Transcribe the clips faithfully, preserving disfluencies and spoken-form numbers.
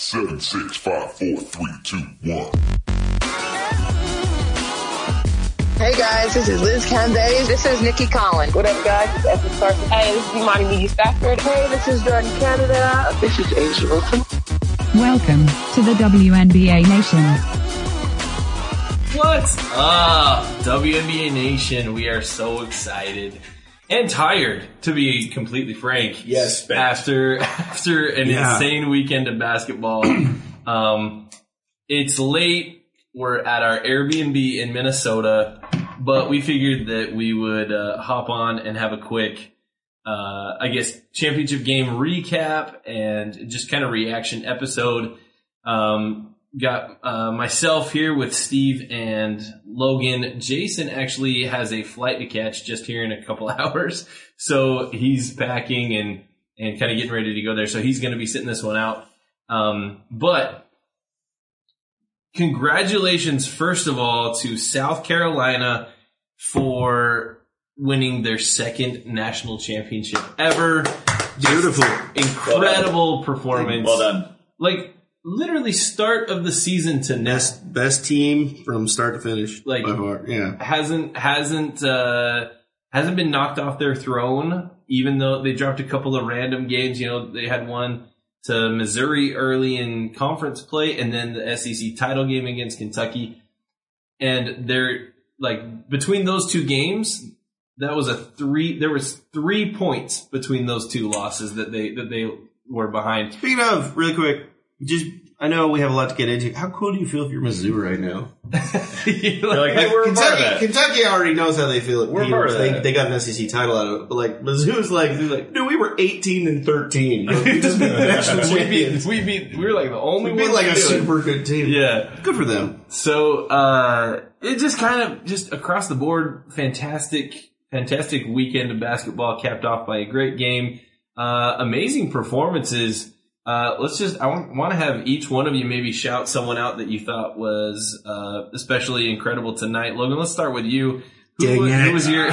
Seven, six, five, four, three, two, one. Hey guys, this is Liz Candace. This is Nikki Collins. What up, guys? This is Ezra Carson. Hey, this is Ymani Meghie Stafford. Hey, this is Jordan Canada. This is Asia Wilson. Welcome to the W N B A Nation. What's up, W N B A Nation? We are so excited. And tired, to be completely frank. Yes. After after an yeah. insane weekend of basketball. um, it's late. We're at our Airbnb in Minnesota. But we figured that we would uh, hop on and have a quick, uh, I guess, championship game recap and just kind of reaction episode. Um, got uh, myself here with Steve and Logan. Jason actually has a flight to catch just here in a couple hours, so he's packing and, and kind of getting ready to go there. So he's going to be sitting this one out. Um, but congratulations, first of all, to South Carolina for winning their second national championship ever. Beautiful. Just incredible well performance. Well done. Like, literally start of the season to now. Best, best team from start to finish. Like, by far. Yeah. Hasn't, hasn't, uh, hasn't been knocked off their throne, even though they dropped a couple of random games. You know, they had one to Missouri early in conference play and then the S E C title game against Kentucky. And they're like, between those two games, that was a three, there was three points between those two losses that they, that they were behind. Speaking of, really quick, Just, I know we have a lot to get into. How cool do you feel if you're Mizzou right now? You're like, hey, we're Kentucky, part of that. Kentucky already knows how they feel. Like, we're part of they, that. They got an S E C title out of it, but like Mizzou's like, like, dude, we were eighteen and thirteen. We just beat national champions. We beat, we beat. We were like the only. We beat like a super good team. Yeah, good for them. So uh it just kind of just across the board, fantastic, fantastic weekend of basketball, capped off by a great game, uh amazing performances. Uh, let's just, I want, want to have each one of you maybe shout someone out that you thought was, uh, especially incredible tonight. Logan, let's start with you. Who, Dang was, who was your,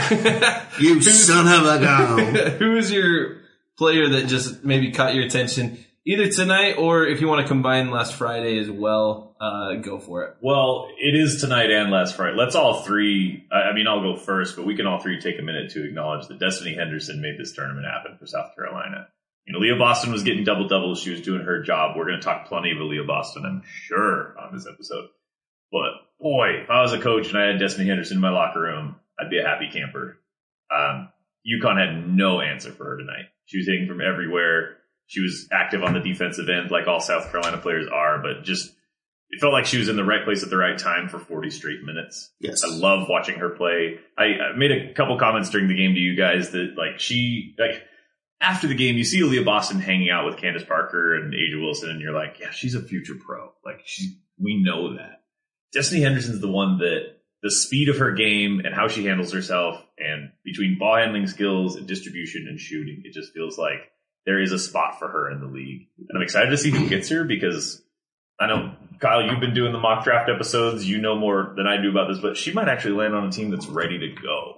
you son of a gun. Who was your player that just maybe caught your attention either tonight or if you want to combine last Friday as well, uh, go for it. Well, it is tonight and last Friday. Let's all three, I, I mean, I'll go first, but we can all three take a minute to acknowledge that Destiny Henderson made this tournament happen for South Carolina. You know, Aliyah Boston was getting double-doubles. She was doing her job. We're going to talk plenty of Aliyah Boston, I'm sure, on this episode. But, boy, if I was a coach and I had Destiny Henderson in my locker room, I'd be a happy camper. Um, UConn had no answer for her tonight. She was hitting from everywhere. She was active on the defensive end like all South Carolina players are, but just it felt like she was in the right place at the right time for forty straight minutes. Yes. I love watching her play. I, I made a couple comments during the game to you guys that, like, she – like. After the game, you see Aliyah Boston hanging out with Candace Parker and A'ja Wilson, and you're like, yeah, she's a future pro. Like, she, we know that. Destiny Henderson's the one that the speed of her game and how she handles herself, and between ball handling skills and distribution and shooting, it just feels like there is a spot for her in the league. And I'm excited to see who gets her because I know, Kyle, you've been doing the mock draft episodes. You know more than I do about this, but she might actually land on a team that's ready to go.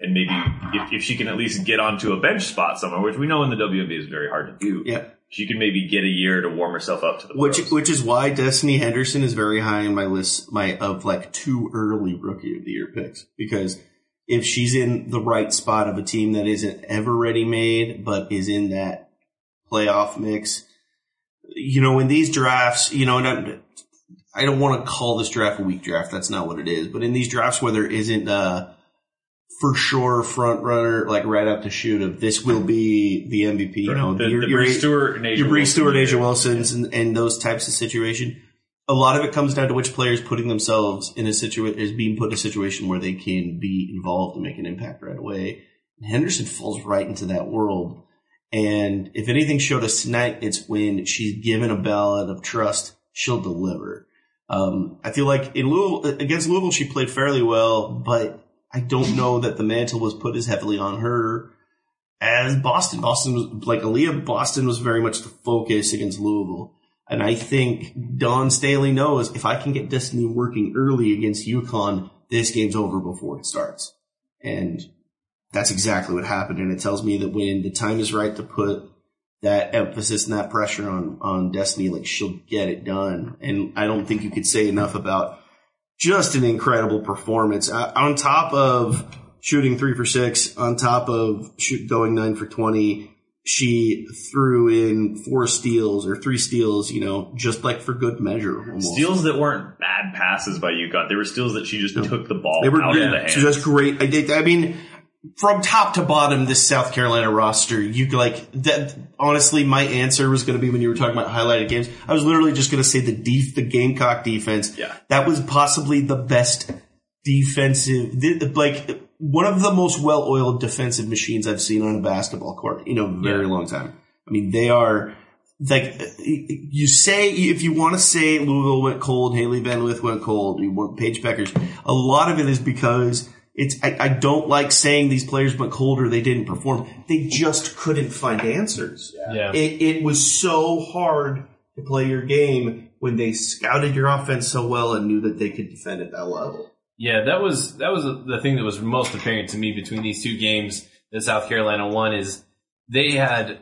And maybe if, if she can at least get onto a bench spot somewhere, which we know in the W N B A is very hard to do, yeah. She can maybe get a year to warm herself up to the which, pros. Which is why Destiny Henderson is very high on my list my of like two early Rookie of the Year picks. Because if she's in the right spot of a team that isn't ever ready-made but is in that playoff mix, you know, in these drafts, you know, and I'm, I don't want to call this draft a weak draft. That's not what it is. But in these drafts where there isn't uh, – for sure, front runner, like right up to shoot of this will be the M V P. You know, the, your, the your, Stewart and Asia your Brink Stewart, Asia Wilson's, and, and those types of situation. A lot of it comes down to which players putting themselves in a situation is being put in a situation where they can be involved and make an impact right away. And Henderson falls right into that world. And if anything showed us tonight, it's when she's given a ballot of trust, she'll deliver. Um, I feel like in Louisville, against Louisville, she played fairly well, but I don't know that the mantle was put as heavily on her as Boston. Boston was like Aliyah Boston was very much the focus against Louisville. And I think Dawn Staley knows if I can get Destiny working early against UConn, this game's over before it starts. And that's exactly what happened. And it tells me that when the time is right to put that emphasis and that pressure on, on Destiny, like she'll get it done. And I don't think you could say enough about just an incredible performance uh, on top of shooting three for six, on top of shoot going nine for twenty. She threw in four steals or three steals, you know, just like for good measure. Almost. Steals that weren't bad passes by UConn. They were steals that she just no. took the ball they were, out yeah, of the hands. She was great. I did. I mean, from top to bottom, this South Carolina roster, you like that. Honestly, my answer was going to be when you were talking about highlighted games. I was literally just going to say the def, the Gamecock defense. Yeah, that was possibly the best defensive, like. One of the most well-oiled defensive machines I've seen on a basketball court in a very yeah. long time. I mean, they are like you say if you want to say Louisville went cold, Hailey Van Lith went cold, Paige Bueckers. A lot of it is because it's. I, I don't like saying these players went cold or they didn't perform. They just couldn't find answers. Yeah. Yeah. It, it was so hard to play your game when they scouted your offense so well and knew that they could defend at that level. Yeah, that was that was the thing that was most apparent to me between these two games that South Carolina won is they had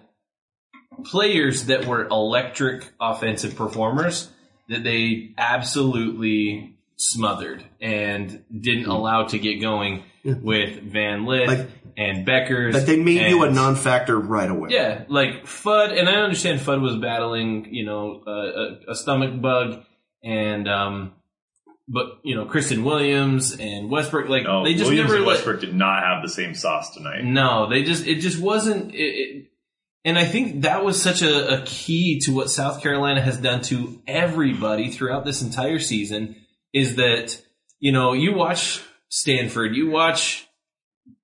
players that were electric offensive performers that they absolutely smothered and didn't allow to get going with Van Lith like, and Bueckers. Like they made and, you a non-factor right away. Yeah, like Fudd, and I understand Fudd was battling, you know, a, a, a stomach bug and um But, you know, Kristen Williams and Westbrook, like, no, they just Williams never. And Westbrook did not have the same sauce tonight. No, they just, it just wasn't. It, it, and I think that was such a, a key to what South Carolina has done to everybody throughout this entire season is that, you know, you watch Stanford, you watch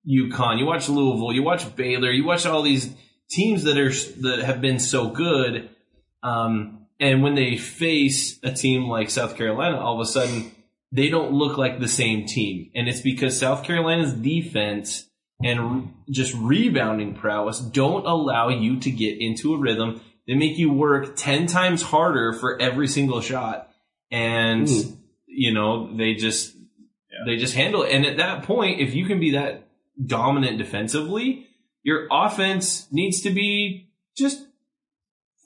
UConn, you watch Louisville, you watch Baylor, you watch all these teams that are, that have been so good. Um, And when they face a team like South Carolina, all of a sudden, they don't look like the same team. And it's because South Carolina's defense and just rebounding prowess don't allow you to get into a rhythm. They make you work ten times harder for every single shot. And, Ooh. you know, they just yeah. they just handle it. And at that point, if you can be that dominant defensively, your offense needs to be just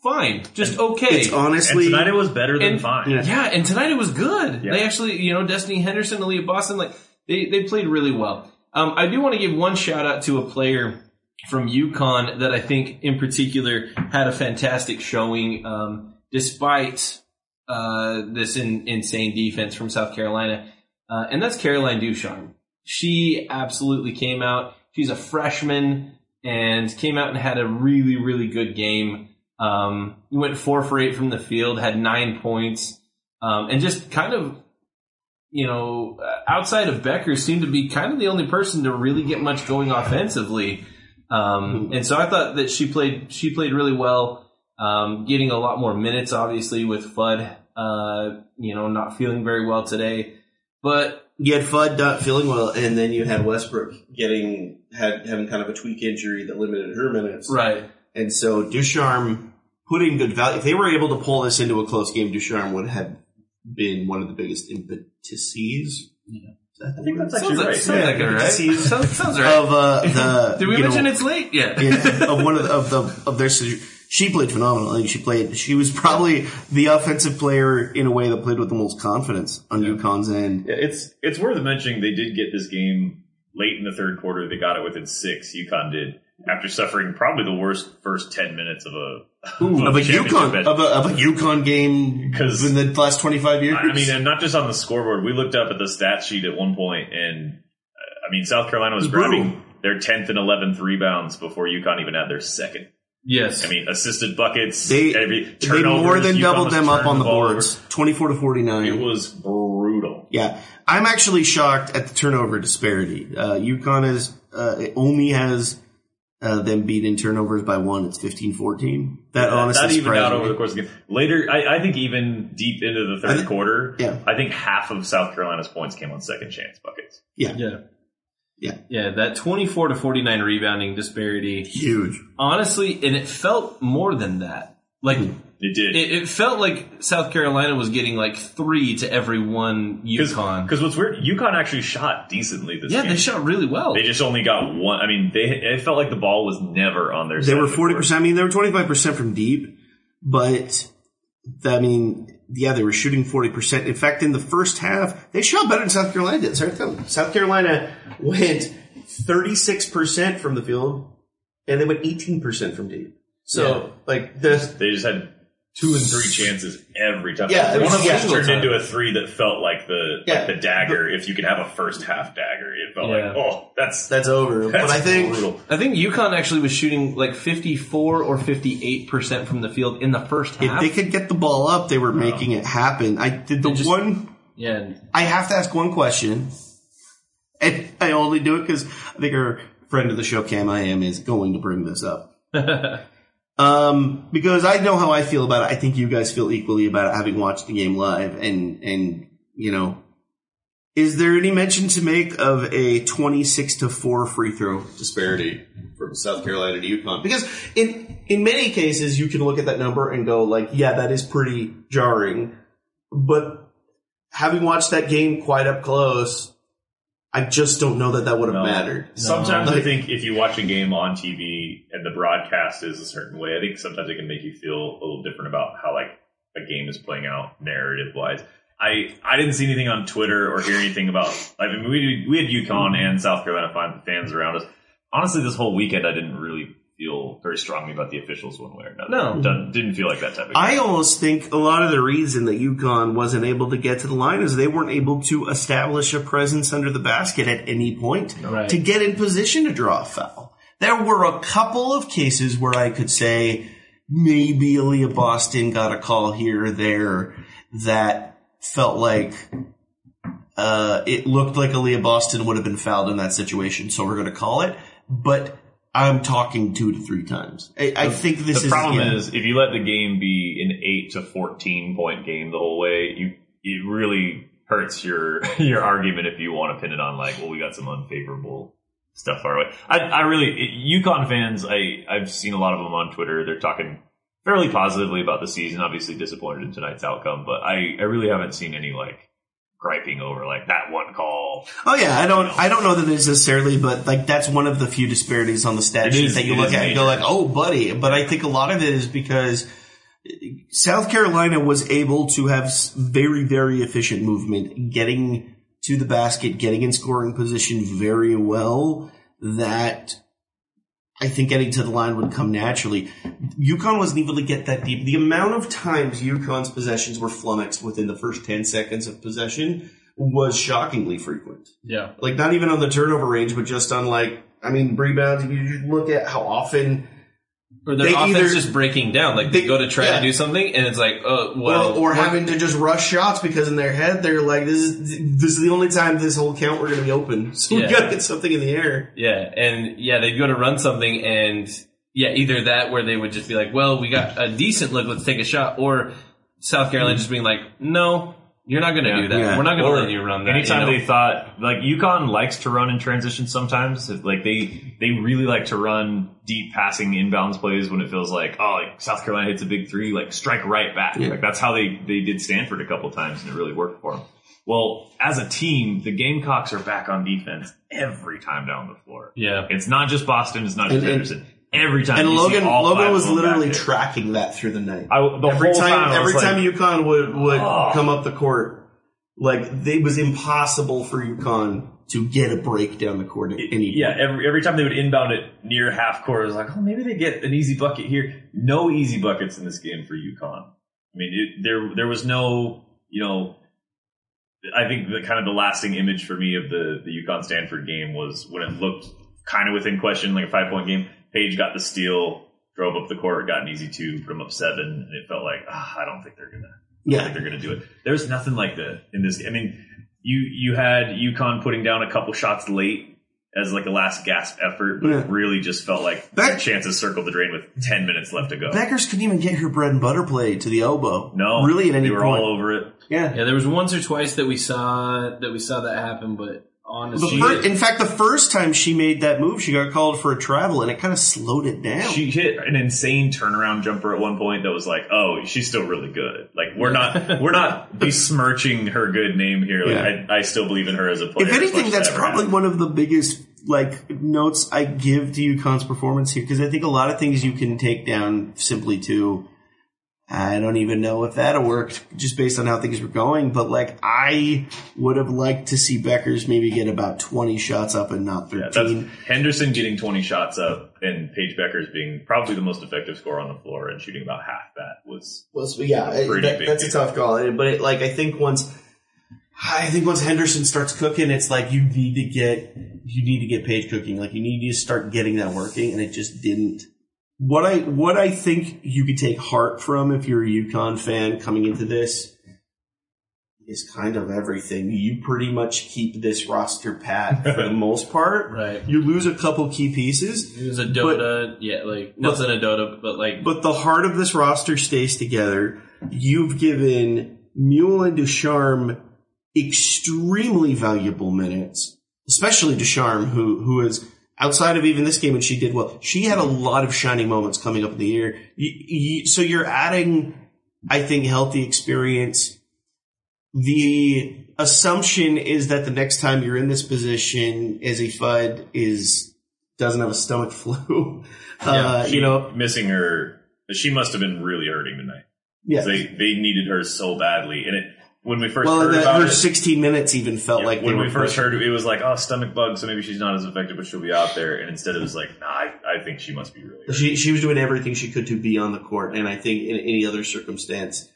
fine. Just and okay. It's honestly. And tonight it was better than and, fine. Yeah. yeah, and tonight it was good. Yeah. They actually, you know, Destiny Henderson, Aliyah Boston, like, they, they played really well. Um, I do want to give one shout out to a player from UConn that I think in particular had a fantastic showing, um, despite, uh, this in, insane defense from South Carolina. Uh, and that's Caroline Ducharme. She absolutely came out. She's a freshman and came out and had a really, really good game. Um, he went four for eight from the field, had nine points, um, and just kind of, you know, outside of Bueckers, seemed to be kind of the only person to really get much going offensively. Um, and so I thought that she played, she played really well, um, getting a lot more minutes, obviously, with Fudd, uh, you know, not feeling very well today, but. You had Fudd not feeling well, and then you had Westbrook getting, had, having kind of a tweak injury that limited her minutes. Right. And so Ducharme put in good value. If they were able to pull this into a close game, Ducharme would have been one of the biggest impetuses. Yeah. I think that's actually right. Sounds like it, right? Sounds right. Of uh, the did we mention know, it's late? Yeah. yeah of one of the, of the of their she played phenomenally. She played. She was probably the offensive player in a way that played with the most confidence on yeah. UConn's end. Yeah, it's it's worth mentioning they did get this game late in the third quarter. They got it within six. UConn did. After suffering probably the worst first ten minutes of a Ooh, of, a UConn, of a of a UConn game in the last twenty five years. I mean, and not just on the scoreboard. We looked up at the stat sheet at one point, and I mean, South Carolina was grabbing their tenth and eleventh rebounds before UConn even had their second. Yes, I mean, assisted buckets. They every they more than doubled them up on the boards, twenty four to forty nine. It was brutal. Yeah, I'm actually shocked at the turnover disparity. Uh, UConn is uh, it only has. Uh, them beat in turnovers by one. It's fifteen fourteen. That yeah, honestly surprised me. Not even out over the course of the game. Later, I, I think even deep into the third I think, quarter, yeah. I think half of South Carolina's points came on second chance buckets. Yeah. Yeah. Yeah. Yeah, that twenty-four to forty-nine rebounding disparity. Huge. Honestly, and it felt more than that. Like, It did. It, it felt like South Carolina was getting like three to every one UConn. Because what's weird, UConn actually shot decently this yeah, game. Yeah, they shot really well. They just only got one. I mean, they it felt like the ball was never on their side. They were forty percent. I mean, they were twenty-five percent from deep. But, the, I mean, yeah, they were shooting forty percent. In fact, in the first half, they shot better than South Carolina did. South Carolina went thirty-six percent from the field, and they went eighteen percent from deep. So, yeah. like, the they just had... Two and three chances every time. Yeah, one was, of them yeah, turned time. into a three that felt like the yeah. like the dagger. If you could have a first half dagger, it felt yeah. like oh, that's that's over. That's but I think brutal. I think UConn actually was shooting like fifty-four or fifty-eight percent from the field in the first half. If they could get the ball up, they were no. making it happen. I did the just, one. Yeah, I have to ask one question, and I only do it because I think our friend of the show, Cam I Am, is going to bring this up. Um, because I know how I feel about it. I think you guys feel equally about it, having watched the game live. And, and you know, is there any mention to make of a twenty-six to four free throw disparity from South Carolina to UConn? Because in, in many cases, you can look at that number and go like, yeah, that is pretty jarring. But having watched that game quite up close, I just don't know that that would have no. mattered. No. Sometimes like, I think if you watch a game on T V and the broadcast is a certain way, I think sometimes it can make you feel a little different about how like a game is playing out narrative-wise. I, I didn't see anything on Twitter or hear anything about... I mean, we we had UConn and South Carolina fans around us. Honestly, this whole weekend I didn't really feel very strongly about the officials one way or another. No. Didn't feel like that type of game. I almost think a lot of the reason that UConn wasn't able to get to the line is they weren't able to establish a presence under the basket at any point right. to get in position to draw a foul. There were a couple of cases where I could say maybe Aliyah Boston got a call here or there that felt like uh, it looked like Aliyah Boston would have been fouled in that situation, so we're going to call it. But I'm talking two to three times. I, I think this the is... The problem again, is, if you let the game be an eight to fourteen point game the whole way, you it really hurts your your argument if you want to pin it on, like, well, we got some unfavorable stuff far away. I, I really... It, UConn fans, I, I've seen a lot of them on Twitter. They're talking fairly positively about the season, obviously disappointed in tonight's outcome, but I, I really haven't seen any, like, griping over like that one call. Oh yeah, I don't, you know. I don't know that it is necessarily, but like that's one of the few disparities on the stat sheet that you look at and go like, oh buddy. But I think a lot of it is because South Carolina was able to have very, very efficient movement, getting to the basket, getting in scoring position very well. That I think getting to the line would come naturally. UConn wasn't able to get that deep. The amount of times UConn's possessions were flummoxed within the first ten seconds of possession was shockingly frequent. Yeah. Like, not even on the turnover range, but just on, like, I mean, rebounds. You look at how often... Or their they offense either, just breaking down. Like, they, they go to try yeah. to do something, and it's like, oh, uh, well... Or, or having to just rush shots because in their head, they're like, this is this is the only time this whole count we're going to be open. So yeah. we got to get something in the air. Yeah, and, yeah, they'd go to run something, and, yeah, either that where they would just be like, well, we got a decent look, let's take a shot, or South Carolina mm-hmm. just being like, no, you're not going to yeah, do that. Yeah. We're not going to let you run that. Anytime you know? They thought, like, UConn likes to run in transition sometimes. Like, they they really like to run deep passing inbounds plays when it feels like, oh, like, South Carolina hits a big three, like, strike right back. Yeah. Like, that's how they, they did Stanford a couple times, and it really worked for them. Well, as a team, the Gamecocks are back on defense every time down the floor. Yeah. It's not just Boston. It's not just and, Anderson. And, Every time, and Logan Logan was literally tracking that through the night. I, the every whole time, time every like, time UConn would would oh. come up the court, like it was impossible for UConn to get a break down the court at any. Yeah, point. every every time they would inbound it near half court, it was like, oh, maybe they get an easy bucket here. No easy buckets in this game for UConn. I mean, it, there there was no, you know. I think the kind of the lasting image for me of the the UConn Stanford game was when it looked kind of within question, like a five point game. Paige got the steal, drove up the court, got an easy two, put them up seven, and it felt like, ah, oh, I don't think they're gonna, yeah. I don't think they're gonna do it. There's nothing like that in this. I mean, you you had UConn putting down a couple shots late as like a last gasp effort, but yeah. it really just felt like Beck- chances circled the drain with ten minutes left to go. Beckers couldn't even get her bread and butter play to the elbow. No, really, at any point they were all over it. Yeah, yeah. There was once or twice that we saw that we saw that happen, but on the, the first, in fact, the first time she made that move, she got called for a travel, and it kind of slowed it down. She hit an insane turnaround jumper at one point that was like, "Oh, she's still really good." Like we're not, we're not besmirching her good name here. Like, yeah. I, I still believe in her as a player. If anything, that's probably happened. One of the biggest like notes I give to UConn's performance here, because I think a lot of things you can take down simply to, I don't even know if that'll work just based on how things were going. But, like, I would have liked to see Bueckers maybe get about twenty shots up and not thirteen. Yeah, Henderson getting twenty shots up and Paige Bueckers being probably the most effective scorer on the floor and shooting about half that was, was yeah, you know, pretty that, big. That's big a tough call. But, it, like, I think once – I think once Henderson starts cooking, it's like you need to get – you need to get Paige cooking. Like, you need to start getting that working, and it just didn't – What I what I think you could take heart from if you're a UConn fan coming into this is kind of everything. You pretty much keep this roster pat for the most part. Right. You lose a couple key pieces. You lose Adota, but, yeah, like Nelson Adota, but like But the heart of this roster stays together. You've given Mühl and Ducharme extremely valuable minutes, especially Ducharme, who who is outside of even this game, and she did well. She had a lot of shining moments coming up in the year. You, you, so you're adding, I think, healthy experience. The assumption is that the next time you're in this position, Azzi Fudd is doesn't have a stomach flu. Yeah, uh, she, you know, missing her, she must have been really hurting tonight. Yeah, they they needed her so badly, and it. When we first well, heard the, about her it, sixteen minutes even felt yeah, like when we were first pushing. Heard it was like, oh, stomach bug, so maybe she's not as effective, but she'll be out there. And instead, it was like, nah, I, I think she must be really. She she was doing everything she could to be on the court, and I think in any other circumstance,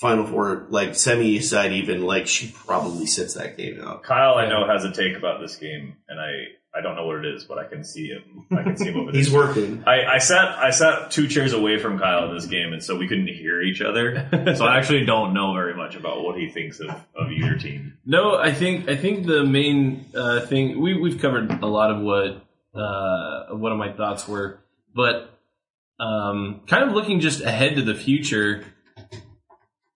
Final Four, like semi side, even like she probably sits that game out. Kyle, yeah. I know, has a take about this game, and I, I don't know what it is, but I can see him. I can see him over there. He's working. I, I sat I sat two chairs away from Kyle in this game, and so we couldn't hear each other. So I actually don't know very much about what he thinks of, of either team. No, I think I think the main uh, thing we we've covered a lot of what uh what of my thoughts were, but um, kind of looking just ahead to the future.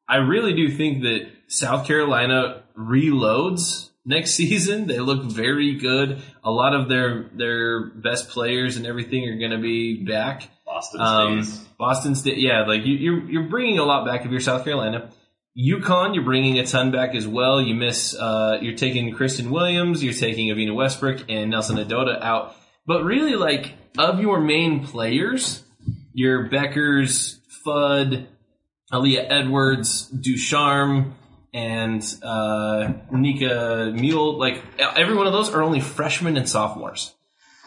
I really do think that South Carolina reloads next season. They look very good. A lot of their their best players and everything are going to be back. Boston um, State. Boston State. Yeah, like you, you're you're bringing a lot back if you're South Carolina. UConn, you're bringing a ton back as well. You miss. Uh, you're taking Kristen Williams. You're taking Avina Westbrook and Nelson Adota out. But really, like of your main players, your Bueckers, Fudd, Aaliyah Edwards, Ducharme, and uh, Nika Mühl, like every one of those are only freshmen and sophomores.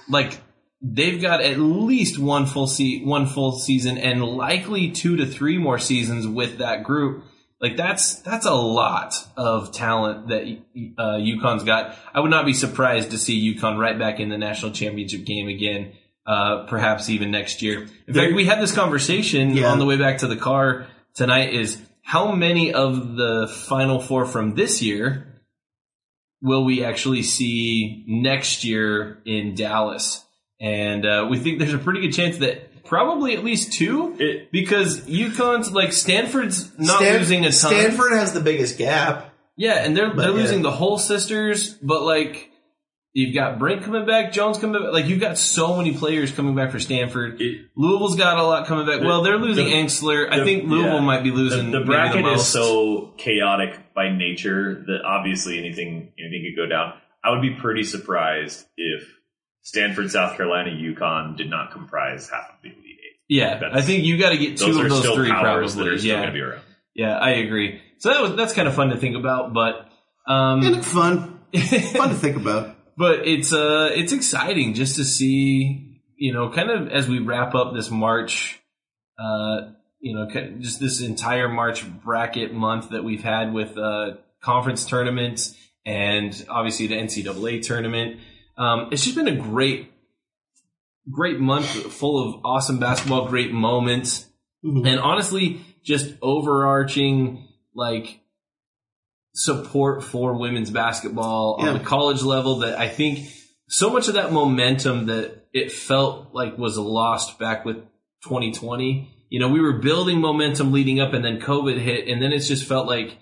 Like they've got at least one full se- one full season, and likely two to three more seasons with that group. Like that's that's a lot of talent that uh, UConn's got. I would not be surprised to see UConn right back in the national championship game again, uh, perhaps even next year. In fact, we had this conversation yeah. on the way back to the car tonight is how many of the Final Four from this year will we actually see next year in Dallas? And uh, we think there's a pretty good chance that probably at least two, it, because UConn's like Stanford's not Stan- losing a ton. Stanford has the biggest gap. Yeah, and they're they're yeah. losing the whole sisters, but like you've got Brink coming back, Jones coming back. Like, you've got so many players coming back for Stanford. It, Louisville's got a lot coming back. Well, they're losing the, Anxler. The, I think Louisville yeah. might be losing the, the bracket the is so chaotic by nature that obviously anything anything could go down. I would be pretty surprised if Stanford, South Carolina, UConn did not comprise half of the Elite Eight. Yeah, that's, I think you got to get two those of those three probably. Yeah. Be yeah, I agree. So that was that's kind of fun to think about, but um, and it's fun, fun to think about. But it's uh it's exciting just to see, you know, kind of as we wrap up this March, uh, you know, just this entire March bracket month that we've had with uh, conference tournaments and obviously the N C double A tournament. Um, it's just been a great, great month full of awesome basketball, great moments, mm-hmm. and honestly, just overarching like support for women's basketball yeah. on the college level that I think so much of that momentum that it felt like was lost back with twenty twenty. You know, we were building momentum leading up and then COVID hit, and then it's just felt like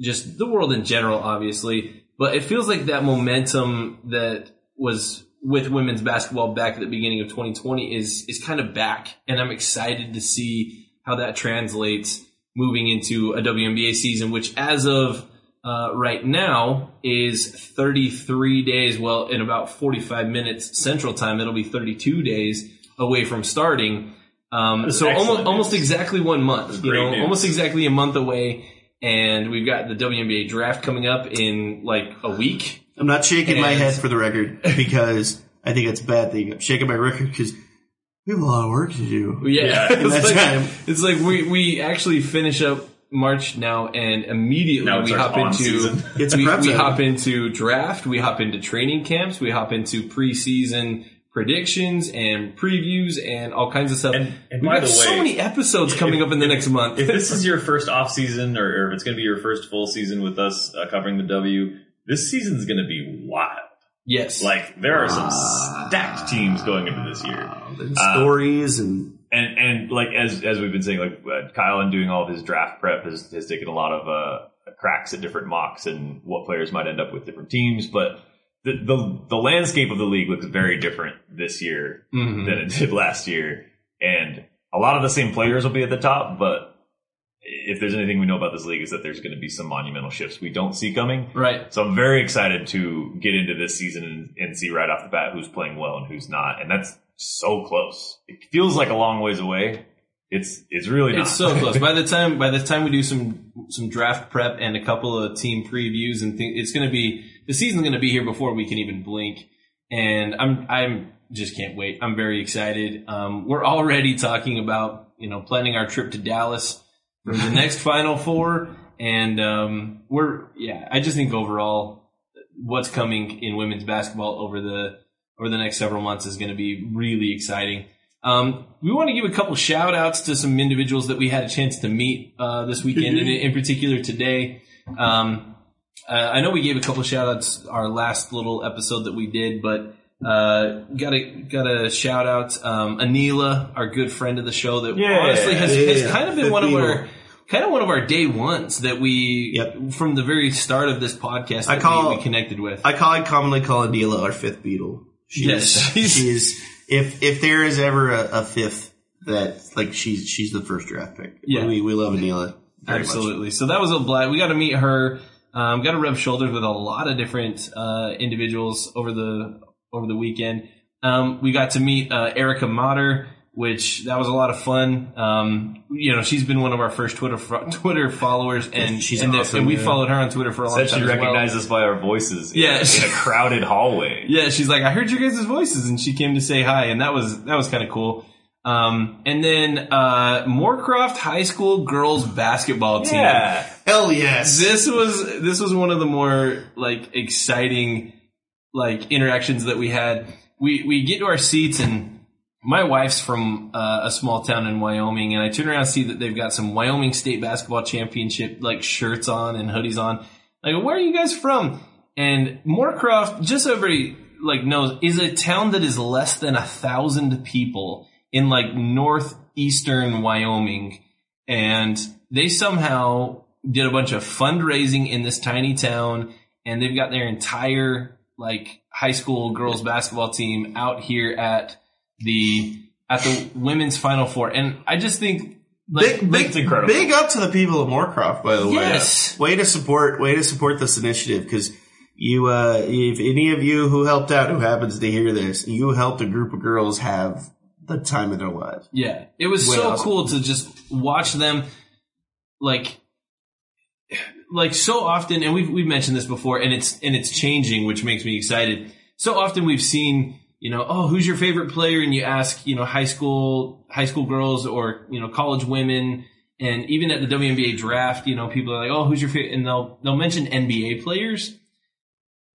just the world in general, obviously, But it feels like that momentum that was with women's basketball back at the beginning of twenty twenty is is kind of back, and I'm excited to see how that translates moving into a W N B A season, which as of uh, right now is thirty-three days, well, in about forty-five minutes Central Time, it'll be thirty-two days away from starting. Um, so almost, almost exactly one month, you know, news. almost exactly a month away. And we've got the W N B A draft coming up in like a week. I'm not shaking and my head for the record because I think it's a bad thing. I'm shaking my record because we have a lot of work to do. Yeah. it's, that like, time. it's like we, we actually finish up March now and immediately now we hop into, it's we, we hop into draft. We hop into training camps. We hop into preseason predictions and previews and all kinds of stuff. And, and we've got so many episodes coming up in the next month. If this is your first off season, or if it's going to be your first full season with us uh, covering the W, this season's going to be wild. Yes. Like, there are some stacked teams going into this year. And stories and... And, and like, as as we've been saying, like, uh, Kyle, in doing all of his draft prep, has, has taken a lot of uh, cracks at different mocks and what players might end up with different teams, but the the, the landscape of the league looks very different this year mm-hmm. than it did last year, and a lot of the same players will be at the top, but if there's anything we know about this league is that there's going to be some monumental shifts we don't see coming. Right. So I'm very excited to get into this season and, and see right off the bat who's playing well and who's not, and that's so close. It feels like a long ways away. It's it's really not. It's so close. By the time by the time we do some some draft prep and a couple of team previews and things, it's going to be the season's going to be here before we can even blink. And I'm I'm just can't wait. I'm very excited. Um, we're already talking about you know planning our trip to Dallas for the next Final Four, and um, we're yeah. I just think overall, what's coming in women's basketball over the over the next several months is going to be really exciting. Um, we want to give a couple shout outs to some individuals that we had a chance to meet uh, this weekend, and in particular today. Um, uh, I know we gave a couple shout outs our last little episode that we did, but uh, got a got a shout out um, Anila, our good friend of the show, that yeah, honestly has, yeah, has kind of been one of our kind of one of our day ones that we yep. from the very start of this podcast that I call, we, we connected with. I call I commonly call Anila our fifth Beatle. She yes, is, she's if if there is ever a, a fifth that like she's she's the first draft pick. Yeah, we we love Anila absolutely. Much. So that was a blast. We got to meet her. Um, got to rub shoulders with a lot of different uh, individuals over the over the weekend. Um, we got to meet uh, Erica Motter, which that was a lot of fun. Um, you know, she's been one of our first Twitter fo- Twitter followers, and she's and, awesome, and we yeah. followed her on Twitter for a long time. Said she recognized us well. by our voices. Yeah, in, she, in a crowded hallway. Yeah, she's like, I heard your guys' voices, and she came to say hi, and that was that was kind of cool. Um, and then uh, Moorcroft High School girls basketball team. Yeah, hell yes. This was this was one of the more like exciting like interactions that we had. We we get to our seats and. My wife's from uh, a small town in Wyoming, and I turn around and see that they've got some Wyoming State Basketball Championship like shirts on and hoodies on. I go, where are you guys from? And Moorcroft, just so everybody like knows, is a town that is less than a thousand people in like northeastern Wyoming, and they somehow did a bunch of fundraising in this tiny town, and they've got their entire like high school girls basketball team out here at. The at the women's Final Four, and I just think like, big, big, incredible. Big up to the people of Moorcroft, by the way. Yes, way to support, way to support this initiative because you, uh, if any of you who helped out, who happens to hear this, you helped a group of girls have the time of their lives. Yeah, it was way so awesome. cool to just watch them, like, like so often, and we've we've mentioned this before, and it's and it's changing, which makes me excited. So often we've seen. You know, oh, who's your favorite player? And you ask, you know, high school, high school girls or, you know, college women. And even at the W N B A draft, you know, people are like, oh, who's your favorite? And they'll, they'll mention N B A players.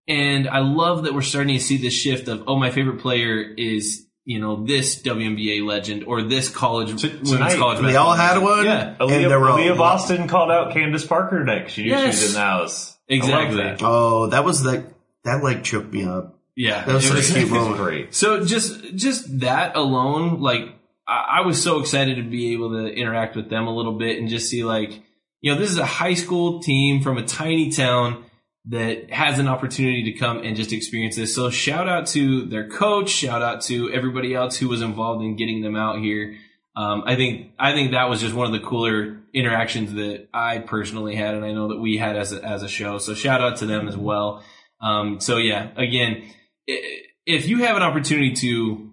And I love that we're starting to see this shift of, oh, my favorite player is, you know, this W N B A legend or this college. T- tonight, college they all had one. Yeah. Aliyah, Aliyah Boston one. Called out Candace Parker next. She knew yes. she was in the house. Exactly. That. Oh, that was like, that like choked me up. Yeah, that was, it was, it was great. So just just that alone, like I, I was so excited to be able to interact with them a little bit and just see like, you know, this is a high school team from a tiny town that has an opportunity to come and just experience this. So shout out to their coach, shout out to everybody else who was involved in getting them out here. Um, I think I think that was just one of the cooler interactions that I personally had, and I know that we had as a, as a show. So shout out to them as well. Um, so yeah, again, if you have an opportunity to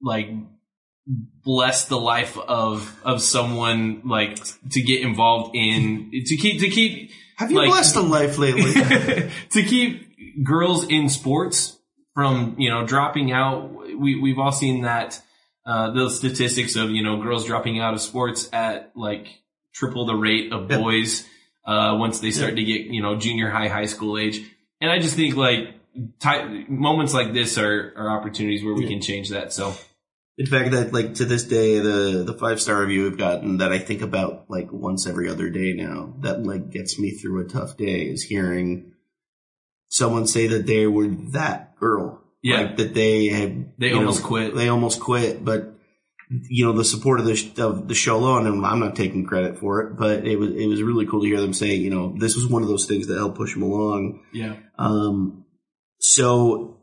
like bless the life of of someone, like to get involved in to keep to keep. Have you like, blessed the life lately? To keep girls in sports from you know dropping out. We we've all seen that. Uh, those statistics of, you know, girls dropping out of sports at like triple the rate of boys, uh, once they start to get, you know, junior high, high school age. And I just think like ty- moments like this are, are opportunities where we yeah. can change that. So in fact, that like to this day, the, the five star review I've gotten that I think about like once every other day now that like gets me through a tough day is hearing someone say that they were that girl. Yeah, like that they have, they almost know, quit. They almost quit, but you know the support of the sh- of the show alone, and I'm not taking credit for it, but it was it was really cool to hear them say, you know, this was one of those things that helped push them along. Yeah. Um. So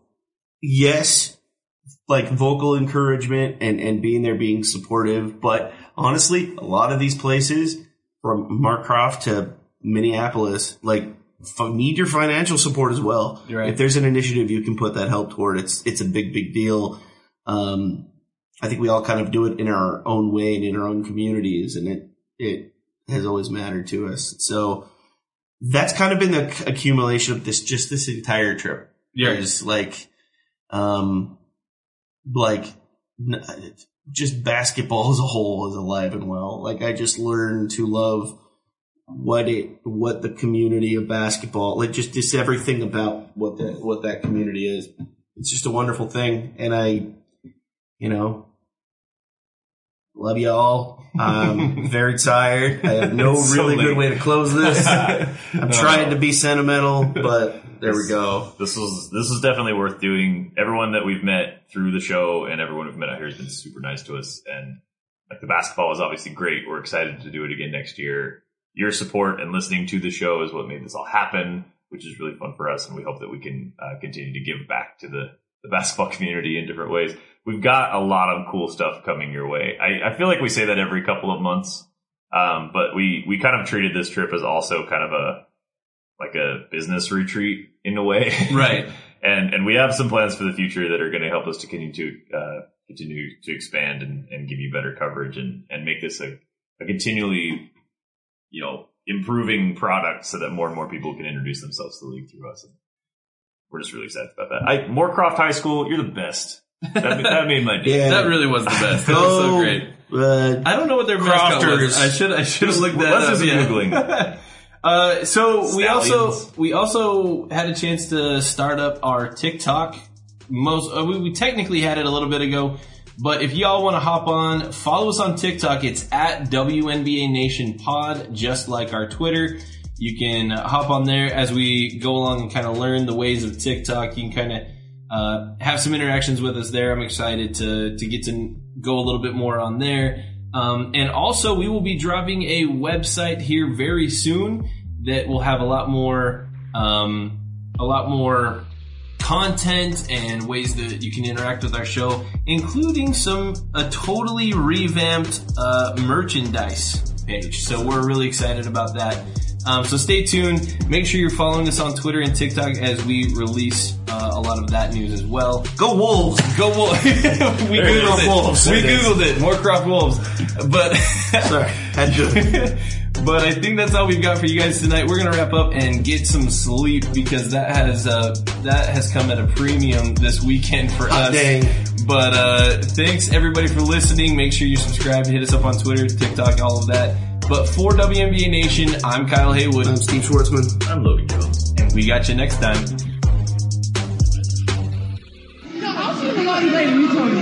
yes, like vocal encouragement and and being there, being supportive, but honestly, a lot of these places from Moorcroft to Minneapolis, like. Need your financial support as well. Right. If there's an initiative you can put that help toward, it's it's a big, big deal. Um, I think we all kind of do it in our own way and in our own communities, and it it has always mattered to us. So that's kind of been the accumulation of this just this entire trip. Yeah, there's like, um, like just basketball as a whole is alive and well. Like I just learned to love. What it, what the community of basketball, like just, just everything about what that, what that community is. It's just a wonderful thing. And I, you know, love you all. I'm very tired. I have no so really late. good way to close this. I'm trying to be sentimental, but there we go. This was, this is definitely worth doing. Everyone that we've met through the show and everyone we've met out here has been super nice to us. And like the basketball is obviously great. We're excited to do it again next year. Your support and listening to the show is what made this all happen, which is really fun for us. And we hope that we can uh, continue to give back to the, the basketball community in different ways. We've got a lot of cool stuff coming your way. I, I feel like we say that every couple of months. Um, but we, we kind of treated this trip as also kind of a, like a business retreat in a way. Right. and, and we have some plans for the future that are going to help us to continue to, uh, continue to expand and, and give you better coverage and, and make this a, a continually, you know, improving products so that more and more people can introduce themselves to the league through us. And we're just really excited about that. I, Moorcroft High School, you're the best. That, that made my day. Yeah. That really was the best. That was so great. Uh, I don't know what their mascot was. I should I should have looked that up. Let's just Googling. uh, so Stallions. we also we also had a chance to start up our TikTok. Most uh, we, we technically had it a little bit ago. But if y'all want to hop on, follow us on TikTok. It's at W N B A Nation Pod, just like our Twitter. You can hop on there as we go along and kind of learn the ways of TikTok. You can kind of uh, have some interactions with us there. I'm excited to to get to go a little bit more on there. Um, and also, we will be dropping a website here very soon that will have a lot more, um, a lot more. content and ways that you can interact with our show, including some a totally revamped uh, merchandise page. So we're really excited about that. Um, so stay tuned. Make sure you're following us on Twitter and TikTok as we release uh, a lot of that news as well. Go Wolves! Go Wolves! we Googled it. Wolves. We Googled it. Moorcroft Wolves. But sorry, had to. But I think that's all we've got for you guys tonight. We're going to wrap up and get some sleep because that has uh, that has come at a premium this weekend for us. Dang. But uh, thanks, everybody, for listening. Make sure you subscribe. Hit us up on Twitter, TikTok, all of that. But for W N B A Nation, I'm Kyle Haywood. I'm Steve Schwartzman. I'm Logan Jones. And we got you next time. No, I'll see you a lot of